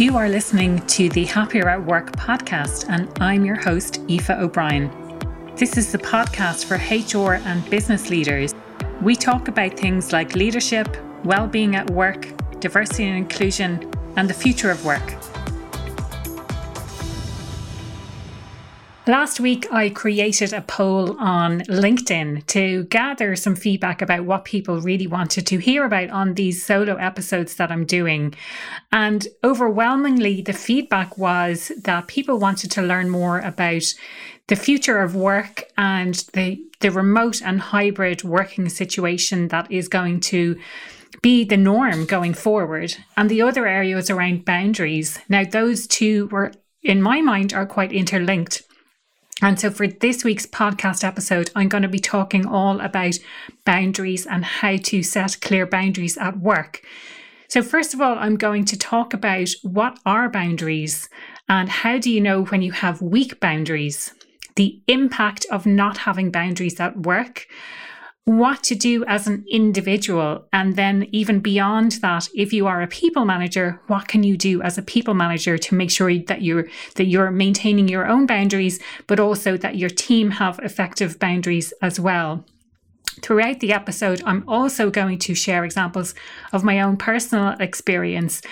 You are listening to the Happier at Work podcast, and I'm your host, Aoife O'Brien. This is the podcast for HR and business leaders. We talk about things like leadership, well-being at work, diversity and inclusion, and the future of work. Last week, I created a poll on LinkedIn to gather some feedback about what people really wanted to hear about on these solo episodes that I'm doing. And overwhelmingly, the feedback was that people wanted to learn more about the future of work and the remote and hybrid working situation that is going to be the norm going forward. And the other area was around boundaries. Now, those two were, in my mind, are quite interlinked. And so for this week's podcast episode, I'm going to be talking all about boundaries and how to set clear boundaries at work. So first of all, I'm going to talk about what are boundaries and how do you know when you have weak boundaries, the impact of not having boundaries at work, what to do as an individual, and then even beyond that, if you are a people manager, what can you do as a people manager to make sure that you're maintaining your own boundaries, but also that your team have effective boundaries as well. Throughout the episode, I'm also going to share examples of my own personal experience.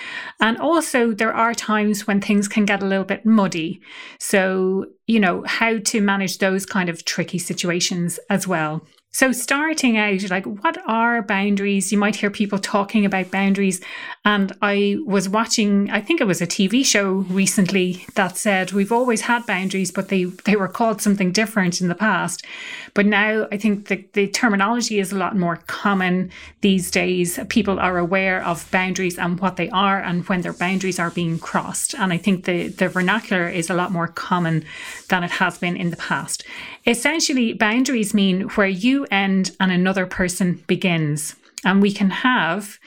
And also, there are times when things can get a little bit muddy. So, you know, how to manage those kind of tricky situations as well. So starting out, like, what are boundaries? You might hear people talking about boundaries. And I was watching, I think it was a TV show recently that said we've always had boundaries, but they were called something different in the past. But now I think the terminology is a lot more common these days. People are aware of boundaries and what they are and when their boundaries are being crossed. And I think the vernacular is a lot more common than it has been in the past. Essentially, boundaries mean where you end and another person begins. And we can have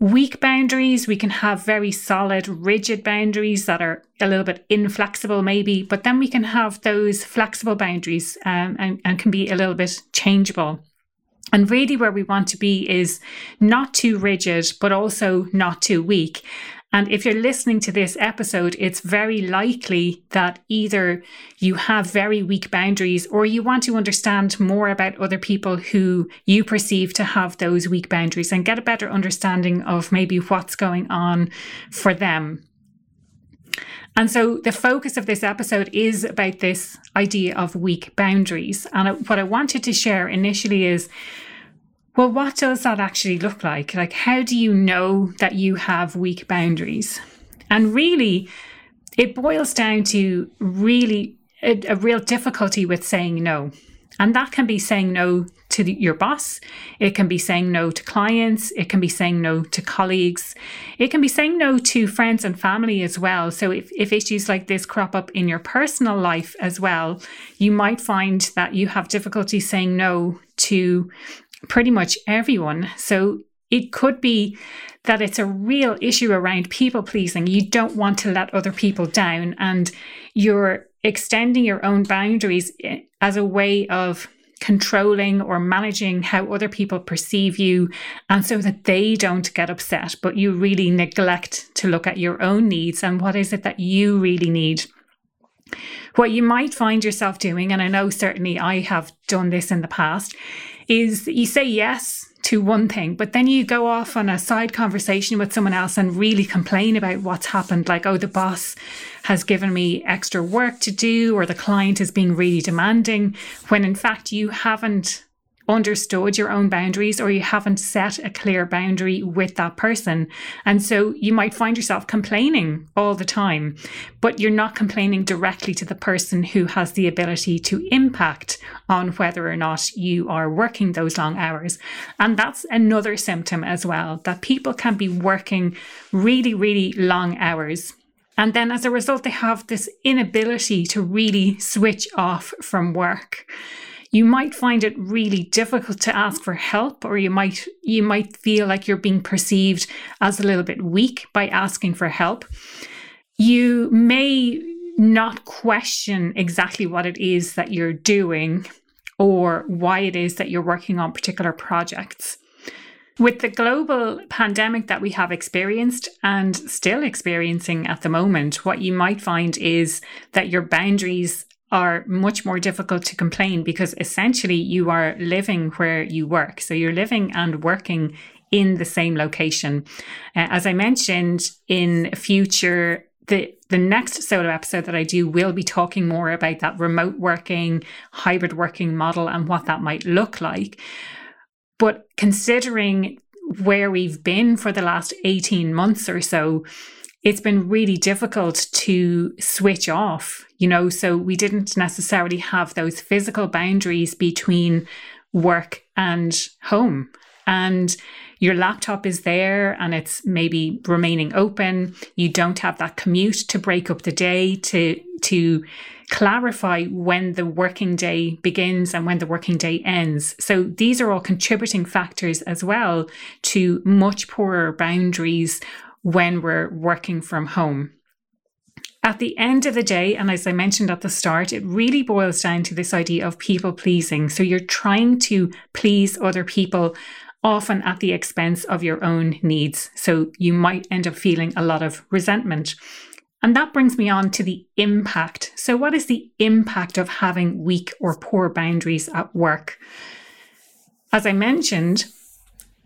weak boundaries, we can have very solid, rigid boundaries that are a little bit inflexible maybe, but then we can have those flexible boundaries and can be a little bit changeable. And really where we want to be is not too rigid, but also not too weak. And if you're listening to this episode, it's very likely that either you have very weak boundaries or you want to understand more about other people who you perceive to have those weak boundaries and get a better understanding of maybe what's going on for them. And so the focus of this episode is about this idea of weak boundaries. And what I wanted to share initially is, well, what does that actually look like? Like, how do you know that you have weak boundaries? And really, it boils down to really a real difficulty with saying no. And that can be saying no to your boss. It can be saying no to clients. It can be saying no to colleagues. It can be saying no to friends and family as well. So if issues like this crop up in your personal life as well, you might find that you have difficulty saying no to pretty much everyone. So it could be that it's a real issue around people pleasing. You don't want to let other people down, and you're extending your own boundaries as a way of controlling or managing how other people perceive you, and so that they don't get upset, but you really neglect to look at your own needs and what is it that you really need. What you might find yourself doing, and I know certainly I have done this in the past, is you say yes to one thing, but then you go off on a side conversation with someone else and really complain about what's happened. Like, oh, the boss has given me extra work to do, or the client is being really demanding, when in fact you haven't understood your own boundaries or you haven't set a clear boundary with that person. And so you might find yourself complaining all the time, but you're not complaining directly to the person who has the ability to impact on whether or not you are working those long hours. And that's another symptom as well, that people can be working really, really long hours. And then as a result, they have this inability to really switch off from work. You might find it really difficult to ask for help, or you might feel like you're being perceived as a little bit weak by asking for help. You may not question exactly what it is that you're doing or why it is that you're working on particular projects. With the global pandemic that we have experienced and still experiencing at the moment, what you might find is that your boundaries are much more difficult to complain, because essentially you are living where you work. So you're living and working in the same location. As I mentioned, in future, the next solo episode that I do will be talking more about that remote working, hybrid working model and what that might look like. But considering where we've been for the last 18 months or so, it's been really difficult to switch off, you know, so we didn't necessarily have those physical boundaries between work and home. And your laptop is there and it's maybe remaining open. You don't have that commute to break up the day, to clarify when the working day begins and when the working day ends. So these are all contributing factors as well to much poorer boundaries when we're working from home. At the end of the day, and as I mentioned at the start, it really boils down to this idea of people pleasing. So you're trying to please other people, often at the expense of your own needs. So you might end up feeling a lot of resentment. And that brings me on to the impact. So what is the impact of having weak or poor boundaries at work? As I mentioned,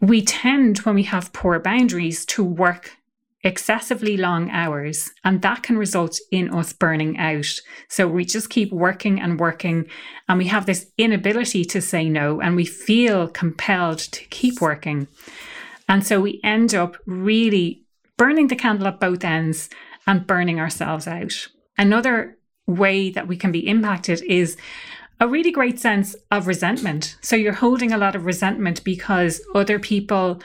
we tend, when we have poor boundaries, to work excessively long hours, and that can result in us burning out. So we just keep working, and we have this inability to say no, and we feel compelled to keep working. And so we end up really burning the candle at both ends and burning ourselves out. Another way that we can be impacted is a really great sense of resentment. So you're holding a lot of resentment because other people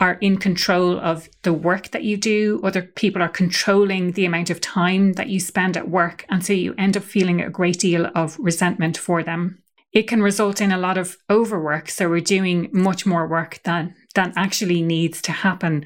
are in control of the work that you do. Other people are controlling the amount of time that you spend at work. And so you end up feeling a great deal of resentment for them. It can result in a lot of overwork. So we're doing much more work than actually needs to happen.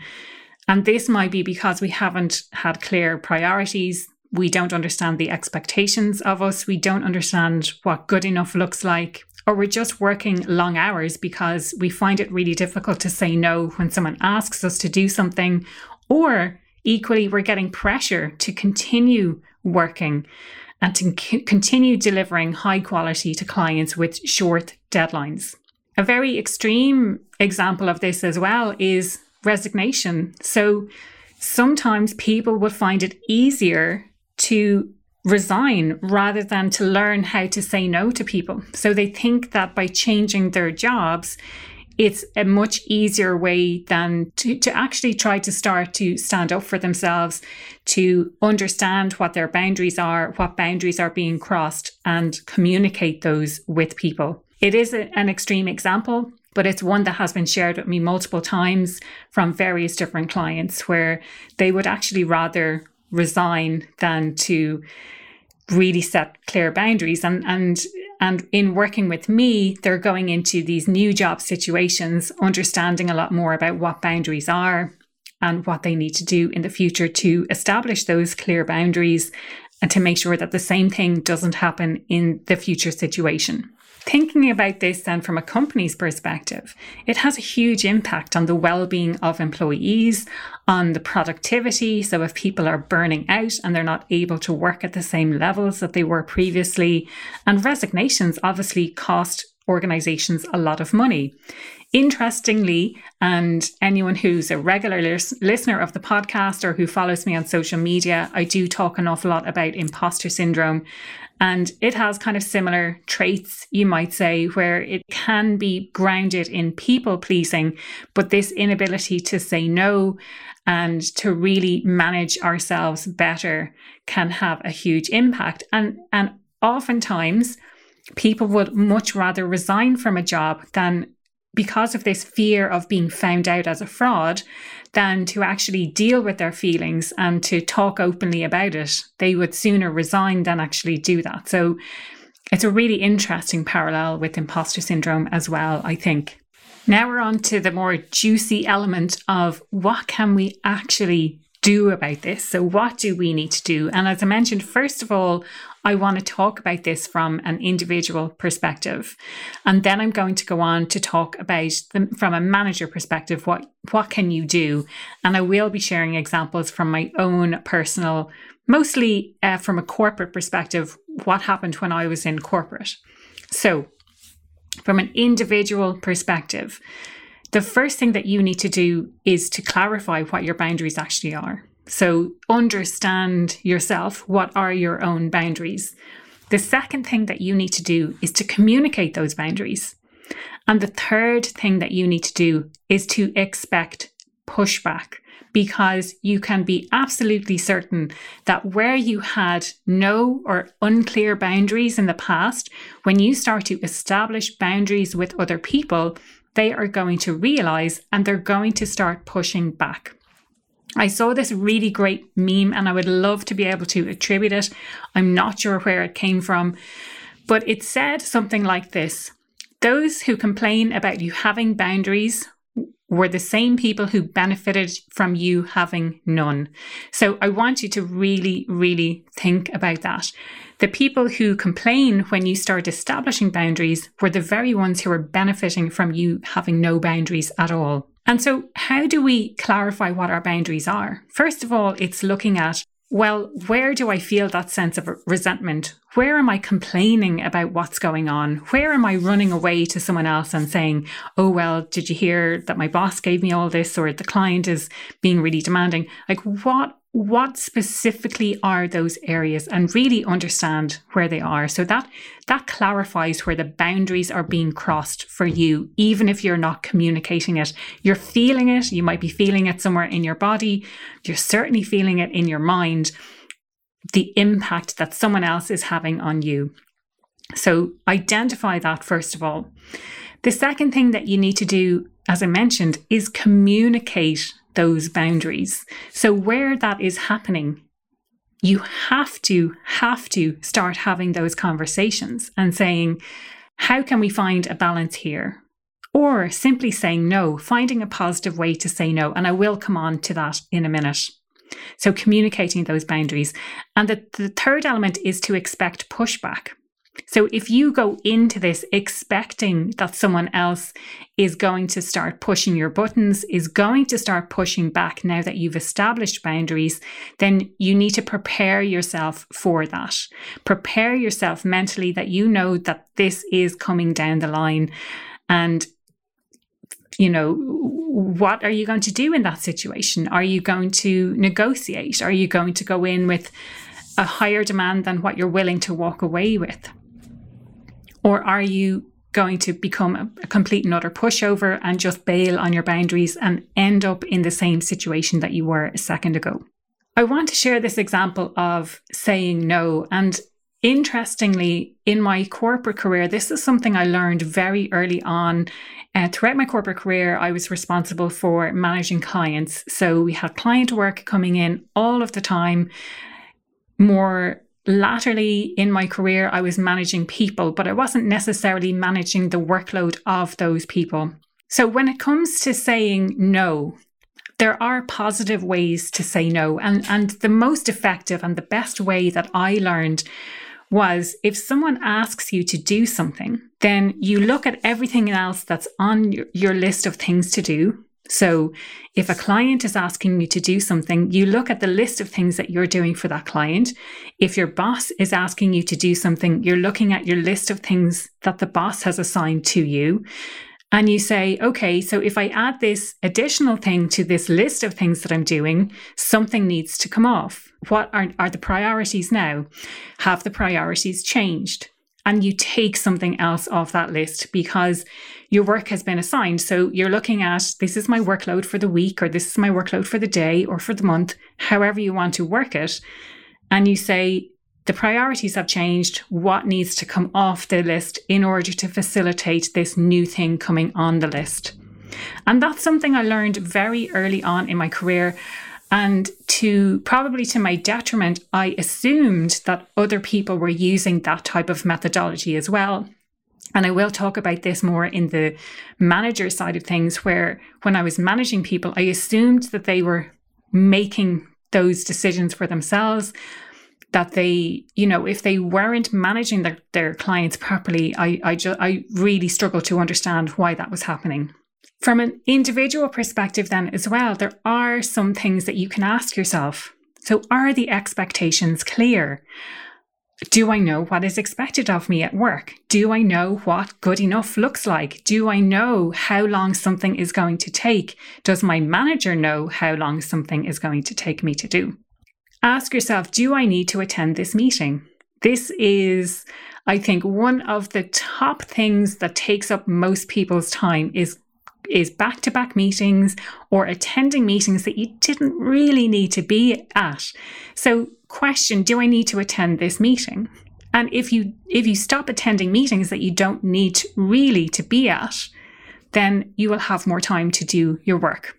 And this might be because we haven't had clear priorities. We don't understand the expectations of us. We don't understand what good enough looks like. Or we're just working long hours because we find it really difficult to say no when someone asks us to do something. Or equally, we're getting pressure to continue working and to continue delivering high quality to clients with short deadlines. A very extreme example of this as well is resignation. So sometimes people will find it easier to resign rather than to learn how to say no to people. So they think that by changing their jobs, it's a much easier way than to actually try to start to stand up for themselves, to understand what their boundaries are, what boundaries are being crossed, and communicate those with people. It is an extreme example, but it's one that has been shared with me multiple times from various different clients, where they would actually rather resign than to really set clear boundaries. And in working with me, they're going into these new job situations, understanding a lot more about what boundaries are and what they need to do in the future to establish those clear boundaries and to make sure that the same thing doesn't happen in the future situation. Thinking about this then from a company's perspective, it has a huge impact on the well-being of employees, on the productivity. So if people are burning out and they're not able to work at the same levels that they were previously, and resignations obviously cost organizations a lot of money. Interestingly, and anyone who's a regular listener of the podcast or who follows me on social media, I do talk an awful lot about imposter syndrome, and it has kind of similar traits, you might say, where it can be grounded in people pleasing, but this inability to say no and to really manage ourselves better can have a huge impact. And oftentimes people would much rather resign from a job than, because of this fear of being found out as a fraud, than to actually deal with their feelings and to talk openly about it. They would sooner resign than actually do that. So it's a really interesting parallel with imposter syndrome as well, I think. Now we're on to the more juicy element of what can we actually do about this? So what do we need to do? And as I mentioned, first of all, I want to talk about this from an individual perspective. And then I'm going to go on to talk about from a manager perspective, what can you do? And I will be sharing examples from my own personal, mostly from a corporate perspective, what happened when I was in corporate. So from an individual perspective, the first thing that you need to do is to clarify what your boundaries actually are. So understand yourself, what are your own boundaries? The second thing that you need to do is to communicate those boundaries. And the third thing that you need to do is to expect pushback, because you can be absolutely certain that where you had no or unclear boundaries in the past, when you start to establish boundaries with other people, they are going to realize and they're going to start pushing back. I saw this really great meme and I would love to be able to attribute it. I'm not sure where it came from, but it said something like this. Those who complain about you having boundaries were the same people who benefited from you having none. So I want you to really, really think about that. The people who complain when you start establishing boundaries were the very ones who are benefiting from you having no boundaries at all. And so how do we clarify what our boundaries are? First of all, it's looking at, well, where do I feel that sense of resentment? Where am I complaining about what's going on? Where am I running away to someone else and saying, oh, well, did you hear that my boss gave me all this, or the client is being really demanding? Like what specifically are those areas, and really understand where they are. So that clarifies where the boundaries are being crossed for you, even if you're not communicating it. You're feeling it. You might be feeling it somewhere in your body. You're certainly feeling it in your mind, the impact that someone else is having on you. So identify that first of all. The second thing that you need to do, as I mentioned, is communicate those boundaries. So where that is happening, you have to start having those conversations and saying, how can we find a balance here? Or simply saying no, finding a positive way to say no. And I will come on to that in a minute. So communicating those boundaries. And the third element is to expect pushback. So if you go into this expecting that someone else is going to start pushing your buttons, is going to start pushing back now that you've established boundaries, then you need to prepare yourself for that. Prepare yourself mentally that you know that this is coming down the line. And, you know, what are you going to do in that situation? Are you going to negotiate? Are you going to go in with a higher demand than what you're willing to walk away with? Or are you going to become a complete and utter pushover and just bail on your boundaries and end up in the same situation that you were a second ago? I want to share this example of saying no. And interestingly, in my corporate career, this is something I learned very early on. Throughout my corporate career, I was responsible for managing clients. So we had client work coming in all of the time. More latterly in my career, I was managing people, but I wasn't necessarily managing the workload of those people. So when it comes to saying no, there are positive ways to say no. And the most effective and the best way that I learned was, if someone asks you to do something, then you look at everything else that's on your list of things to do. So if a client is asking you to do something, you look at the list of things that you're doing for that client. If your boss is asking you to do something, you're looking at your list of things that the boss has assigned to you. And you say, okay, so if I add this additional thing to this list of things that I'm doing, something needs to come off. What are the priorities now? Have the priorities changed? And you take something else off that list because your work has been assigned. So you're looking at, this is my workload for the week, or this is my workload for the day or for the month, however you want to work it. And you say, the priorities have changed. What needs to come off the list in order to facilitate this new thing coming on the list? And that's something I learned very early on in my career. And probably to my detriment, I assumed that other people were using that type of methodology as well. And I will talk about this more in the manager side of things, where when I was managing people, I assumed that they were making those decisions for themselves, that they, you know, if they weren't managing their clients properly, I really struggle to understand why that was happening. From an individual perspective then as well, there are some things that you can ask yourself. So are the expectations clear? Do I know what is expected of me at work? Do I know what good enough looks like? Do I know how long something is going to take? Does my manager know how long something is going to take me to do? Ask yourself, do I need to attend this meeting? This is, I think, one of the top things that takes up most people's time is back-to-back meetings or attending meetings that you didn't really need to be at. So question, do I need to attend this meeting? And if you stop attending meetings that you don't need really to be at, then you will have more time to do your work.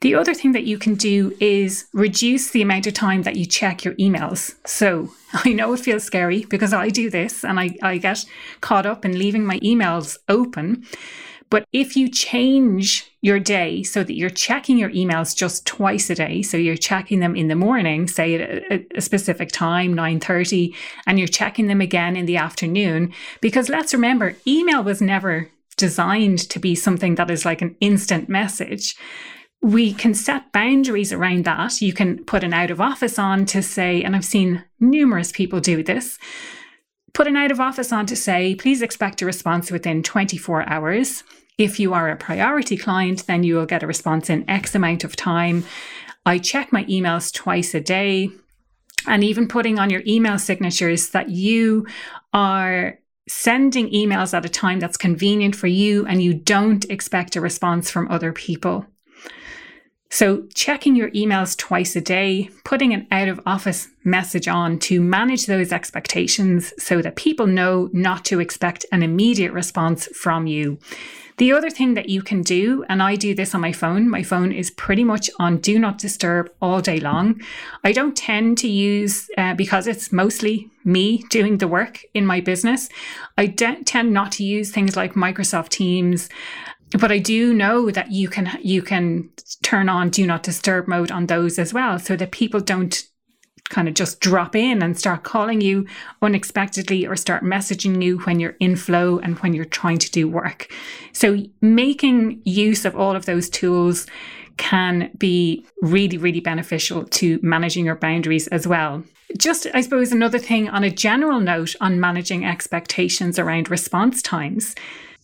The other thing that you can do is reduce the amount of time that you check your emails. So I know it feels scary because I do this and I get caught up in leaving my emails open. But if you change your day so that you're checking your emails just twice a day, so you're checking them in the morning, say at a specific time, 9:30, and you're checking them again in the afternoon, because let's remember, email was never designed to be something that is like an instant message. We can set boundaries around that. You can put an out of office on to say, and I've seen numerous people do this, put an out of office on to say, please expect a response within 24 hours. If you are a priority client, then you will get a response in X amount of time. I check my emails twice a day, and even putting on your email signatures that you are sending emails at a time that's convenient for you and you don't expect a response from other people. So checking your emails twice a day, putting an out of office message on to manage those expectations so that people know not to expect an immediate response from you. The other thing that you can do, and I do this on my phone is pretty much on do not disturb all day long. I don't tend to use, because it's mostly me doing the work in my business, I tend not to use things like Microsoft Teams. But I do know that you can turn on do not disturb mode on those as well, so that people don't kind of just drop in and start calling you unexpectedly or start messaging you when you're in flow and when you're trying to do work. So making use of all of those tools can be really, really beneficial to managing your boundaries as well. Just, I suppose, another thing on a general note on managing expectations around response times.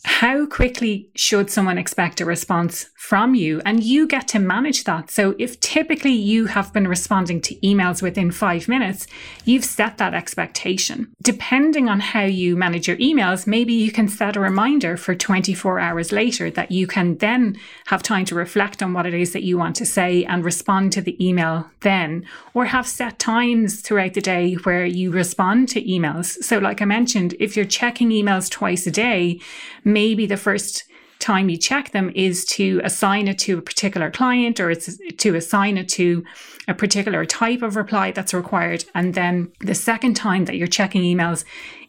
How quickly should someone expect a response from you? And you get to manage that. So if typically you have been responding to emails within 5 minutes, you've set that expectation. Depending on how you manage your emails, maybe you can set a reminder for 24 hours later that you can then have time to reflect on what it is that you want to say and respond to the email then, or have set times throughout the day where you respond to emails. So like I mentioned, if you're checking emails twice a day, maybe the first time you check them is to assign it to a particular client, or it's to assign it to a particular type of reply that's required. And then the second time that you're checking emails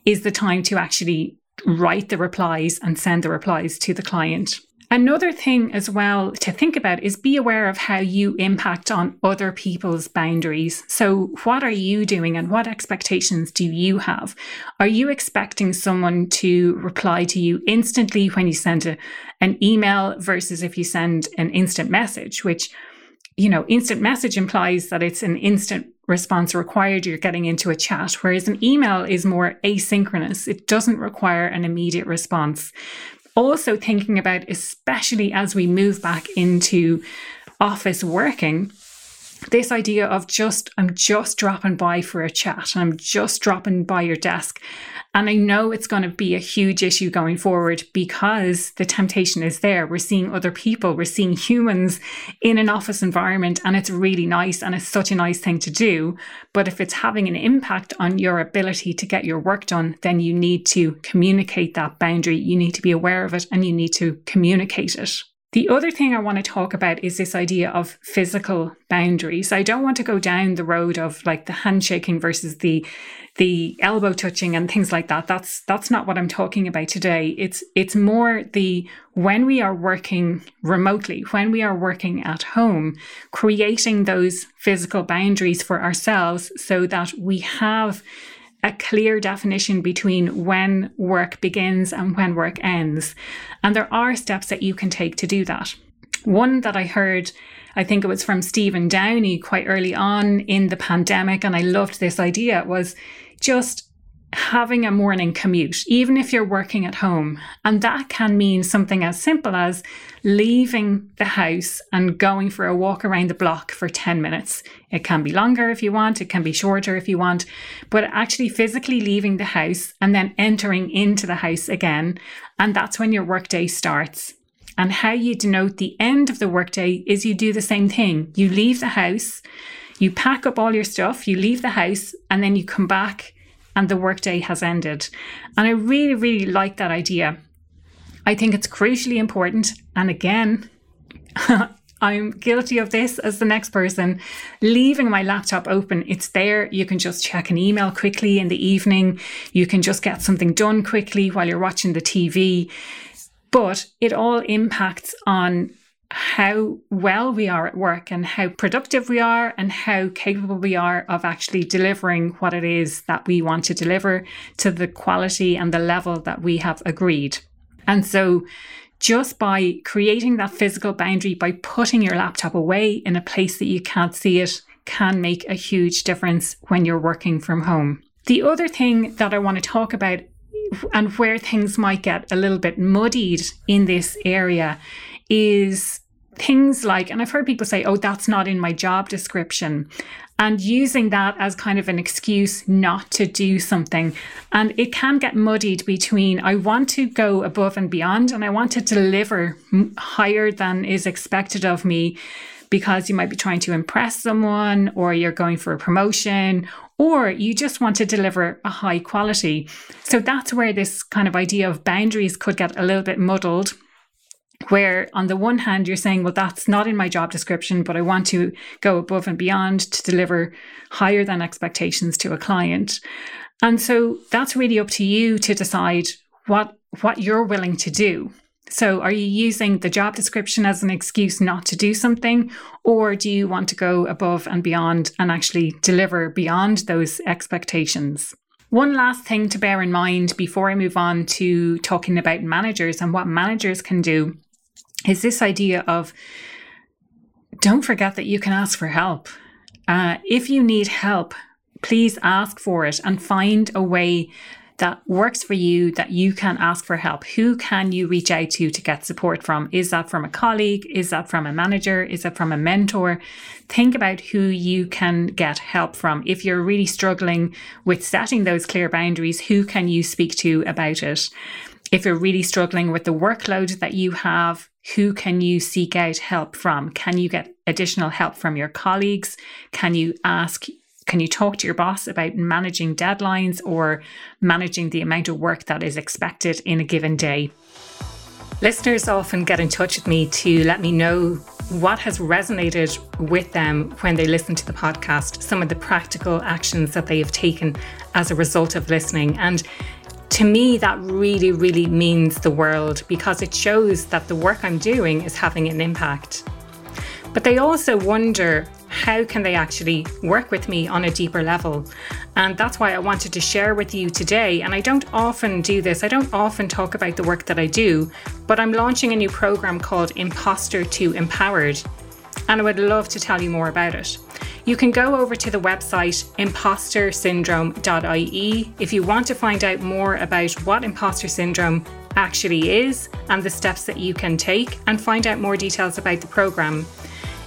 is the time to actually write the replies and send the replies to the client. Another thing as well to think about is be aware of how you impact on other people's boundaries. So what are you doing and what expectations do you have? Are you expecting someone to reply to you instantly when you send an email versus if you send an instant message, which, you know, instant message implies that it's an instant response required, you're getting into a chat, whereas an email is more asynchronous. It doesn't require an immediate response. Also thinking about, especially as we move back into office working, this idea of I'm just dropping by for a chat, and I'm just dropping by your desk. And I know it's going to be a huge issue going forward because the temptation is there. We're seeing other people, we're seeing humans in an office environment, and it's really nice and it's such a nice thing to do. But if it's having an impact on your ability to get your work done, then you need to communicate that boundary. You need to be aware of it and you need to communicate it. The other thing I want to talk about is this idea of physical boundaries. I don't want to go down the road of like the handshaking versus the elbow touching and things like that. That's not what I'm talking about today. It's more the when we are working remotely, when we are working at home, creating those physical boundaries for ourselves so that we have a clear definition between when work begins and when work ends. And there are steps that you can take to do that. One that I heard, I think it was from Stephen Downey quite early on in the pandemic, and I loved this idea, was just having a morning commute, even if you're working at home. And that can mean something as simple as leaving the house and going for a walk around the block for 10 minutes. It can be longer if you want, it can be shorter if you want, but actually physically leaving the house and then entering into the house again. And that's when your workday starts. And how you denote the end of the workday is you do the same thing. You leave the house, you pack up all your stuff, you leave the house, and then you come back and the workday has ended. And I really, really like that idea. I think it's crucially important. And again, I'm guilty of this as the next person, leaving my laptop open. It's there. You can just check an email quickly in the evening. You can just get something done quickly while you're watching the TV. But it all impacts on how well we are at work and how productive we are and how capable we are of actually delivering what it is that we want to deliver to the quality and the level that we have agreed. And so just by creating that physical boundary, by putting your laptop away in a place that you can't see it, can make a huge difference when you're working from home. The other thing that I want to talk about and where things might get a little bit muddied in this area is things like, and I've heard people say, oh, that's not in my job description, and using that as kind of an excuse not to do something. And it can get muddied between, I want to go above and beyond and I want to deliver higher than is expected of me, because you might be trying to impress someone, or you're going for a promotion, or you just want to deliver a high quality. So that's where this kind of idea of boundaries could get a little bit muddled, where on the one hand you're saying, well, that's not in my job description, but I want to go above and beyond to deliver higher than expectations to a client. And so that's really up to you to decide what you're willing to do. So are you using the job description as an excuse not to do something, or do you want to go above and beyond and actually deliver beyond those expectations? One last thing to bear in mind before I move on to talking about managers and what managers can do is this idea of, don't forget that you can ask for help. If you need help, please ask for it and find a way that works for you, that you can ask for help. Who can you reach out to get support from? Is that from a colleague? Is that from a manager? Is that from a mentor? Think about who you can get help from. If you're really struggling with setting those clear boundaries, who can you speak to about it? If you're really struggling with the workload that you have, who can you seek out help from? Can you get additional help from your colleagues? Can you talk to your boss about managing deadlines or managing the amount of work that is expected in a given day? Listeners often get in touch with me to let me know what has resonated with them when they listen to the podcast, some of the practical actions that they have taken as a result of listening. And to me, that really, really means the world, because it shows that the work I'm doing is having an impact. But they also wonder, how can they actually work with me on a deeper level? And that's why I wanted to share with you today. And I don't often do this. I don't often talk about the work that I do, but I'm launching a new program called Imposter to Empowered, and I would love to tell you more about it. You can go over to the website impostersyndrome.ie if you want to find out more about what imposter syndrome actually is and the steps that you can take, and find out more details about the program.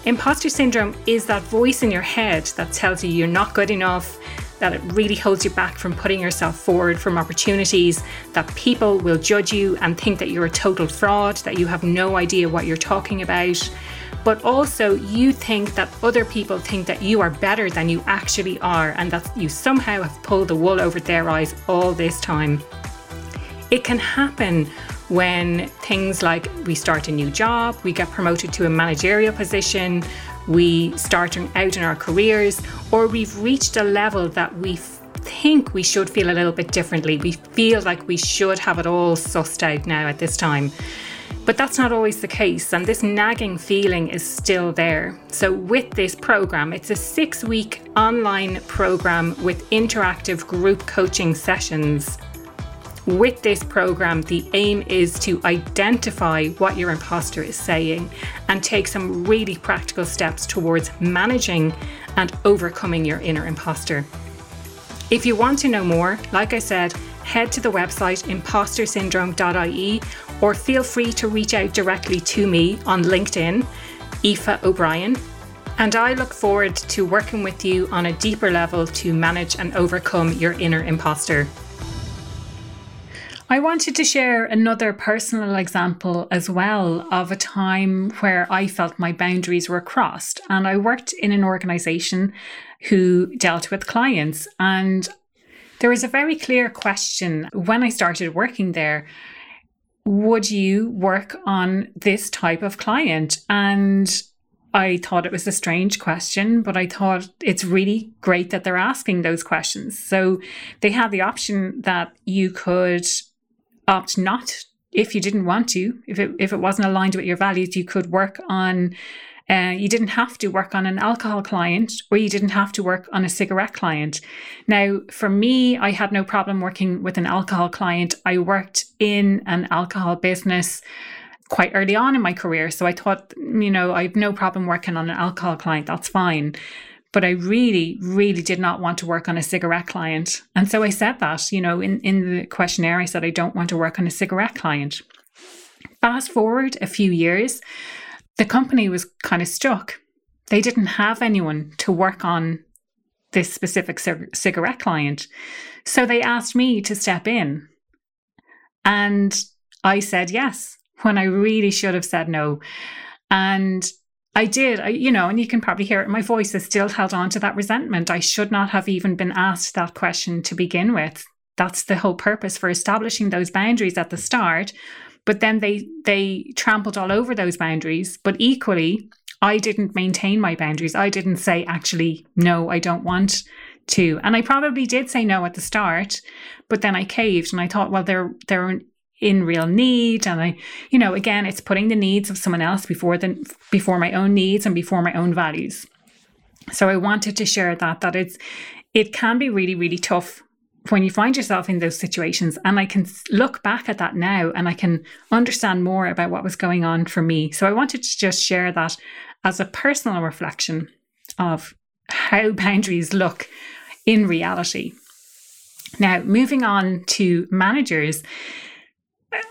Imposter syndrome is that voice in your head that tells you you're not good enough, that it really holds you back from putting yourself forward, from opportunities, that people will judge you and think that you're a total fraud, that you have no idea what you're talking about. But also you think that other people think that you are better than you actually are, and that you somehow have pulled the wool over their eyes all this time. It can happen when things like we start a new job, we get promoted to a managerial position, we start out in our careers, or we've reached a level that we think we should feel a little bit differently. We feel like we should have it all sussed out now at this time. But that's not always the case, and this nagging feeling is still there. So with this program, it's a 6-week online program with interactive group coaching sessions. With this program, the aim is to identify what your imposter is saying and take some really practical steps towards managing and overcoming your inner imposter. If you want to know more, like I said, head to the website impostersyndrome.ie, or feel free to reach out directly to me on LinkedIn, Aoife O'Brien, and I look forward to working with you on a deeper level to manage and overcome your inner imposter. I wanted to share another personal example as well of a time where I felt my boundaries were crossed, and I worked in an organisation who dealt with clients, and there was a very clear question when I started working there: would you work on this type of client? And I thought it was a strange question, but I thought it's really great that they're asking those questions. So they had the option that you could opt not, if you didn't want to, if it wasn't aligned with your values, you could work on, you didn't have to work on an alcohol client, or you didn't have to work on a cigarette client. Now, for me, I had no problem working with an alcohol client. I worked in an alcohol business quite early on in my career. So I thought, you know, I've no problem working on an alcohol client. That's fine. But I really, really did not want to work on a cigarette client. And so I said that, you know, in the questionnaire, I said, I don't want to work on a cigarette client. Fast forward a few years, the company was kind of stuck. They didn't have anyone to work on this specific cigarette client. So they asked me to step in. And I said yes, when I really should have said no. And I did, you know, and you can probably hear it in my voice, I still held on to that resentment. I should not have even been asked that question to begin with. That's the whole purpose for establishing those boundaries at the start. But then they trampled all over those boundaries. But equally, I didn't maintain my boundaries. I didn't say, actually, no, I don't want to. And I probably did say no at the start, but then I caved and I thought, well, they're in real need. And I, you know, again, it's putting the needs of someone else before my own needs and before my own values. So I wanted to share that it can be really, really tough when you find yourself in those situations. And I can look back at that now and I can understand more about what was going on for me. So I wanted to just share that as a personal reflection of how boundaries look in reality. Now, moving on to managers.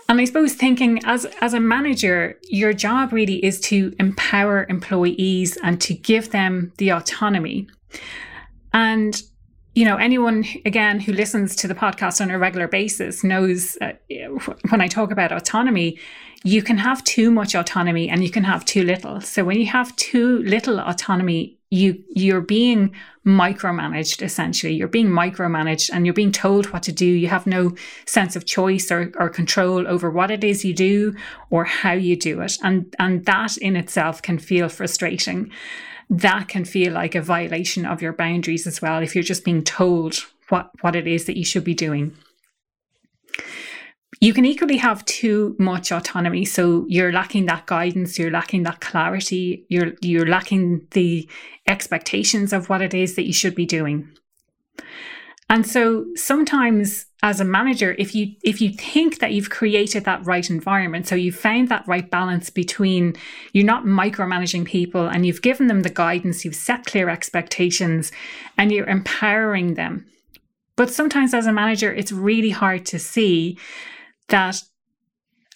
And I suppose thinking as a manager, your job really is to empower employees and to give them the autonomy. And, you know, anyone, again, who listens to the podcast on a regular basis knows when I talk about autonomy, you can have too much autonomy and you can have too little. So when you have too little autonomy, you're being micromanaged, essentially. You're being micromanaged and you're being told what to do. You have no sense of choice or control over what it is you do or how you do it. And that in itself can feel frustrating. That can feel like a violation of your boundaries as well, if you're just being told what it is that you should be doing. You can equally have too much autonomy. So you're lacking that guidance, you're lacking that clarity, you're lacking the expectations of what it is that you should be doing. And so sometimes as a manager, if you think that you've created that right environment, so you've found that right balance between you're not micromanaging people and you've given them the guidance, you've set clear expectations and you're empowering them. But sometimes as a manager, it's really hard to see that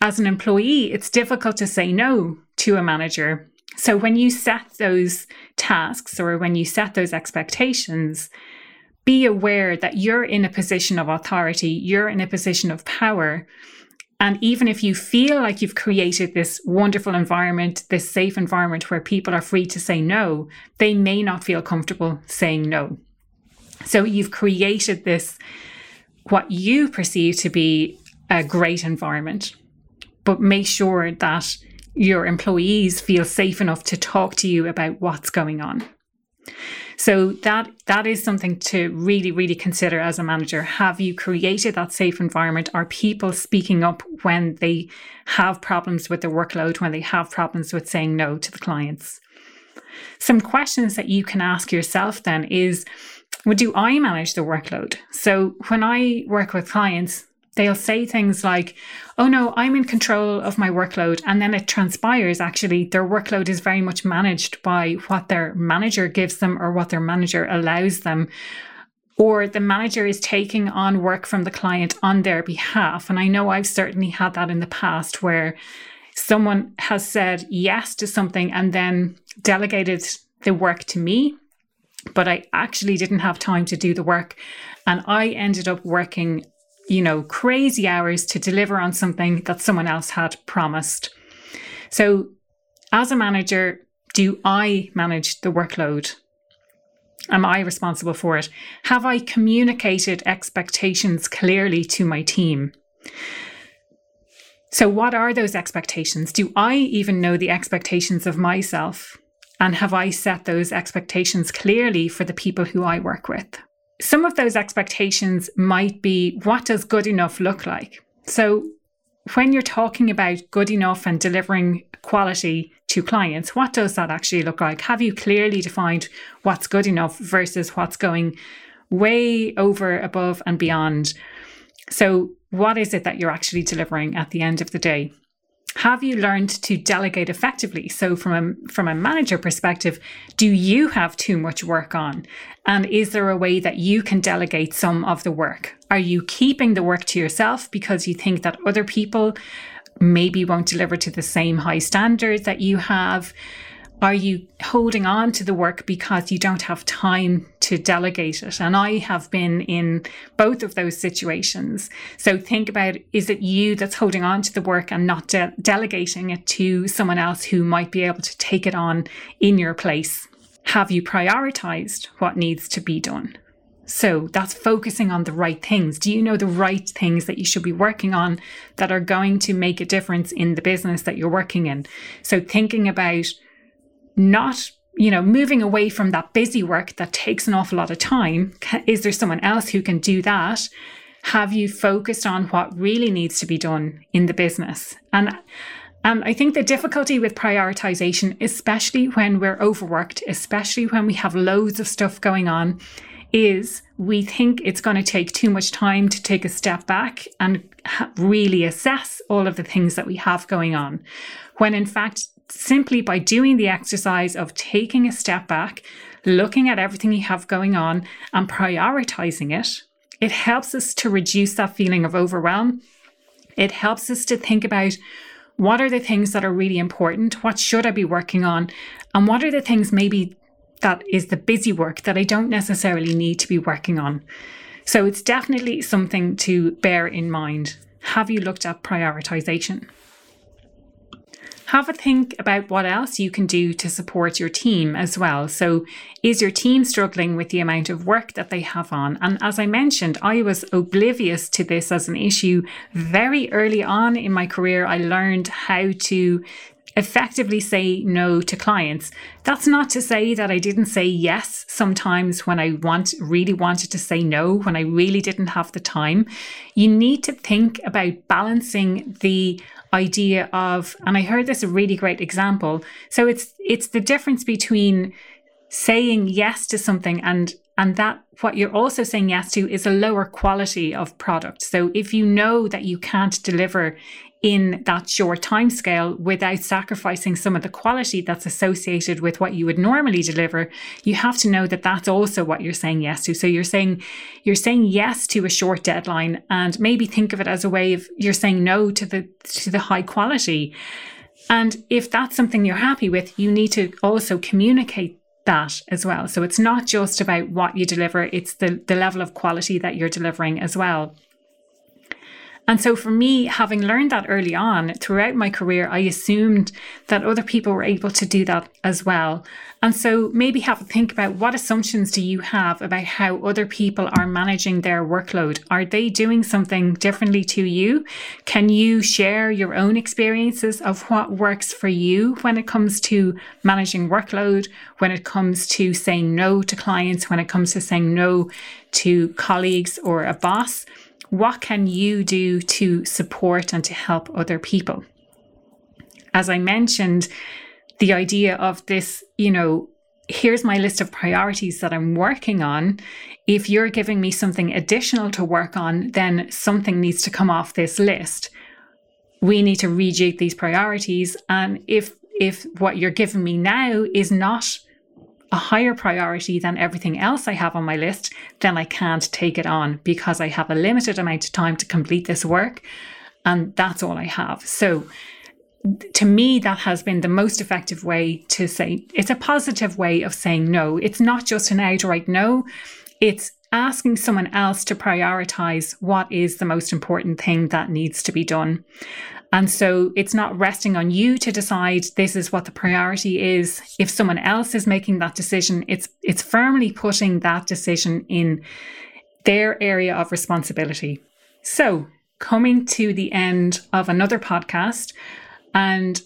as an employee, it's difficult to say no to a manager. So when you set those tasks or when you set those expectations, be aware that you're in a position of authority, you're in a position of power. And even if you feel like you've created this wonderful environment, this safe environment where people are free to say no, they may not feel comfortable saying no. So you've created this, what you perceive to be a great environment. but make sure that your employees feel safe enough to talk to you about what's going on. So that is something to really, really consider as a manager. Have you created that safe environment? Are people speaking up when they have problems with their workload, when they have problems with saying no to the clients? Some questions that you can ask yourself then is, well, do I manage the workload? So when I work with clients, they'll say things like, oh no, I'm in control of my workload. And then it transpires, actually, their workload is very much managed by what their manager gives them or what their manager allows them. Or the manager is taking on work from the client on their behalf. And I know I've certainly had that in the past where someone has said yes to something and then delegated the work to me, but I actually didn't have time to do the work. And I ended up working crazy hours to deliver on something that someone else had promised. So as a manager, do I manage the workload? Am I responsible for it? Have I communicated expectations clearly to my team? So what are those expectations? Do I even know the expectations of myself? And have I set those expectations clearly for the people who I work with? Some of those expectations might be, what does good enough look like? So when you're talking about good enough and delivering quality to clients, what does that actually look like? Have you clearly defined what's good enough versus what's going way over, above and beyond? So what is it that you're actually delivering at the end of the day? Have you learned to delegate effectively? So from a manager perspective, do you have too much work on? And is there a way that you can delegate some of the work? Are you keeping the work to yourself because you think that other people maybe won't deliver to the same high standards that you have? Are you holding on to the work because you don't have time to delegate it? And I have been in both of those situations. So think about, is it you that's holding on to the work and not delegating it to someone else who might be able to take it on in your place? Have you prioritized what needs to be done? So that's focusing on the right things. Do you know the right things that you should be working on that are going to make a difference in the business that you're working in? So thinking about not, moving away from that busy work that takes an awful lot of time. Is there someone else who can do that? Have you focused on what really needs to be done in the business? And I think the difficulty with prioritization, especially when we're overworked, especially when we have loads of stuff going on, is we think it's going to take too much time to take a step back and really assess all of the things that we have going on. When in fact, simply by doing the exercise of taking a step back, looking at everything you have going on and prioritizing it, it helps us to reduce that feeling of overwhelm. It helps us to think about, what are the things that are really important? What should I be working on? And what are the things maybe that is the busy work that I don't necessarily need to be working on? So it's definitely something to bear in mind. Have you looked at prioritization? Have a think about what else you can do to support your team as well. So is your team struggling with the amount of work that they have on? And as I mentioned, I was oblivious to this as an issue very early on in my career. I learned how to effectively say no to clients. That's not to say that I didn't say yes sometimes when I really wanted to say no, when I really didn't have the time. You need to think about balancing the idea of, and I heard this a really great example. So it's the difference between saying yes to something and that what you're also saying yes to is a lower quality of product. So if you know that you can't deliver in that short time scale without sacrificing some of the quality that's associated with what you would normally deliver, you have to know that that's also what you're saying yes to. So you're saying yes to a short deadline, and maybe think of it as a way of you're saying no to the high quality. And if that's something you're happy with, you need to also communicate that as well. So it's not just about what you deliver, it's the level of quality that you're delivering as well. And so for me, having learned that early on throughout my career, I assumed that other people were able to do that as well. And so maybe have a think about what assumptions do you have about how other people are managing their workload? Are they doing something differently to you? Can you share your own experiences of what works for you when it comes to managing workload, when it comes to saying no to clients, when it comes to saying no to colleagues or a boss? What can you do to support and to help other people? As I mentioned, the idea of this, here's my list of priorities that I'm working on. If you're giving me something additional to work on, then something needs to come off this list. We need to rejig these priorities. And if what you're giving me now is not a higher priority than everything else I have on my list, then I can't take it on because I have a limited amount of time to complete this work and that's all I have. So to me, that has been the most effective way to say, it's a positive way of saying no. It's not just an outright no, it's asking someone else to prioritize what is the most important thing that needs to be done. And so it's not resting on you to decide this is what the priority is. If someone else is making that decision, it's firmly putting that decision in their area of responsibility. So coming to the end of another podcast, and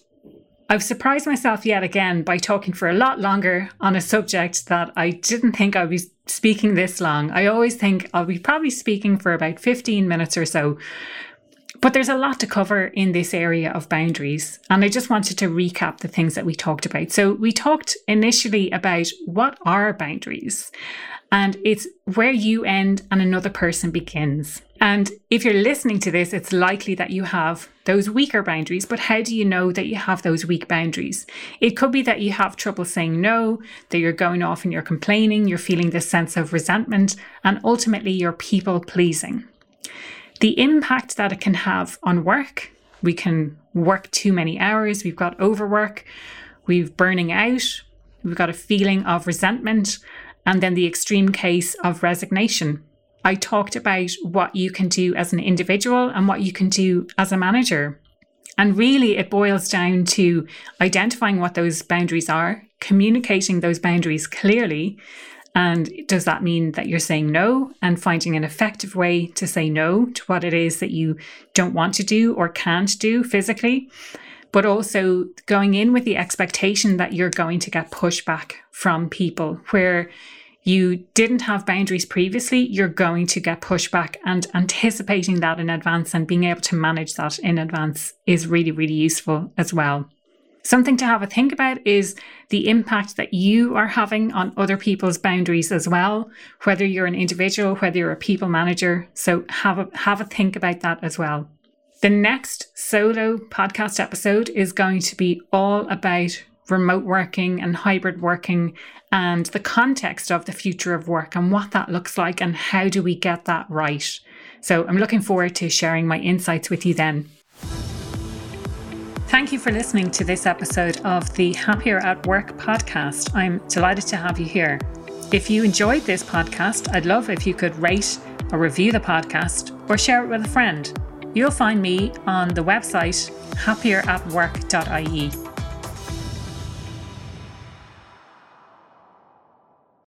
I've surprised myself yet again by talking for a lot longer on a subject that I didn't think I'd be speaking this long. I always think I'll be probably speaking for about 15 minutes or so. But there's a lot to cover in this area of boundaries. And I just wanted to recap the things that we talked about. So we talked initially about what are boundaries, and it's where you end and another person begins. And if you're listening to this, it's likely that you have those weaker boundaries, but how do you know that you have those weak boundaries? It could be that you have trouble saying no, that you're going off and you're complaining, you're feeling this sense of resentment, and ultimately you're people pleasing. The impact that it can have on work, we can work too many hours, we've got overwork, we're burning out, we've got a feeling of resentment, and then the extreme case of resignation. I talked about what you can do as an individual and what you can do as a manager. And really it boils down to identifying what those boundaries are, communicating those boundaries clearly. And does that mean that you're saying no and finding an effective way to say no to what it is that you don't want to do or can't do physically, but also going in with the expectation that you're going to get pushback from people where you didn't have boundaries previously, you're going to get pushback, and anticipating that in advance and being able to manage that in advance is really, really useful as well. Something to have a think about is the impact that you are having on other people's boundaries as well, whether you're an individual, whether you're a people manager. So have a think about that as well. The next solo podcast episode is going to be all about remote working and hybrid working and the context of the future of work and what that looks like and how do we get that right. So I'm looking forward to sharing my insights with you then. Thank you for listening to this episode of the Happier at Work podcast. I'm delighted to have you here. If you enjoyed this podcast, I'd love if you could rate or review the podcast or share it with a friend. You'll find me on the website happieratwork.ie.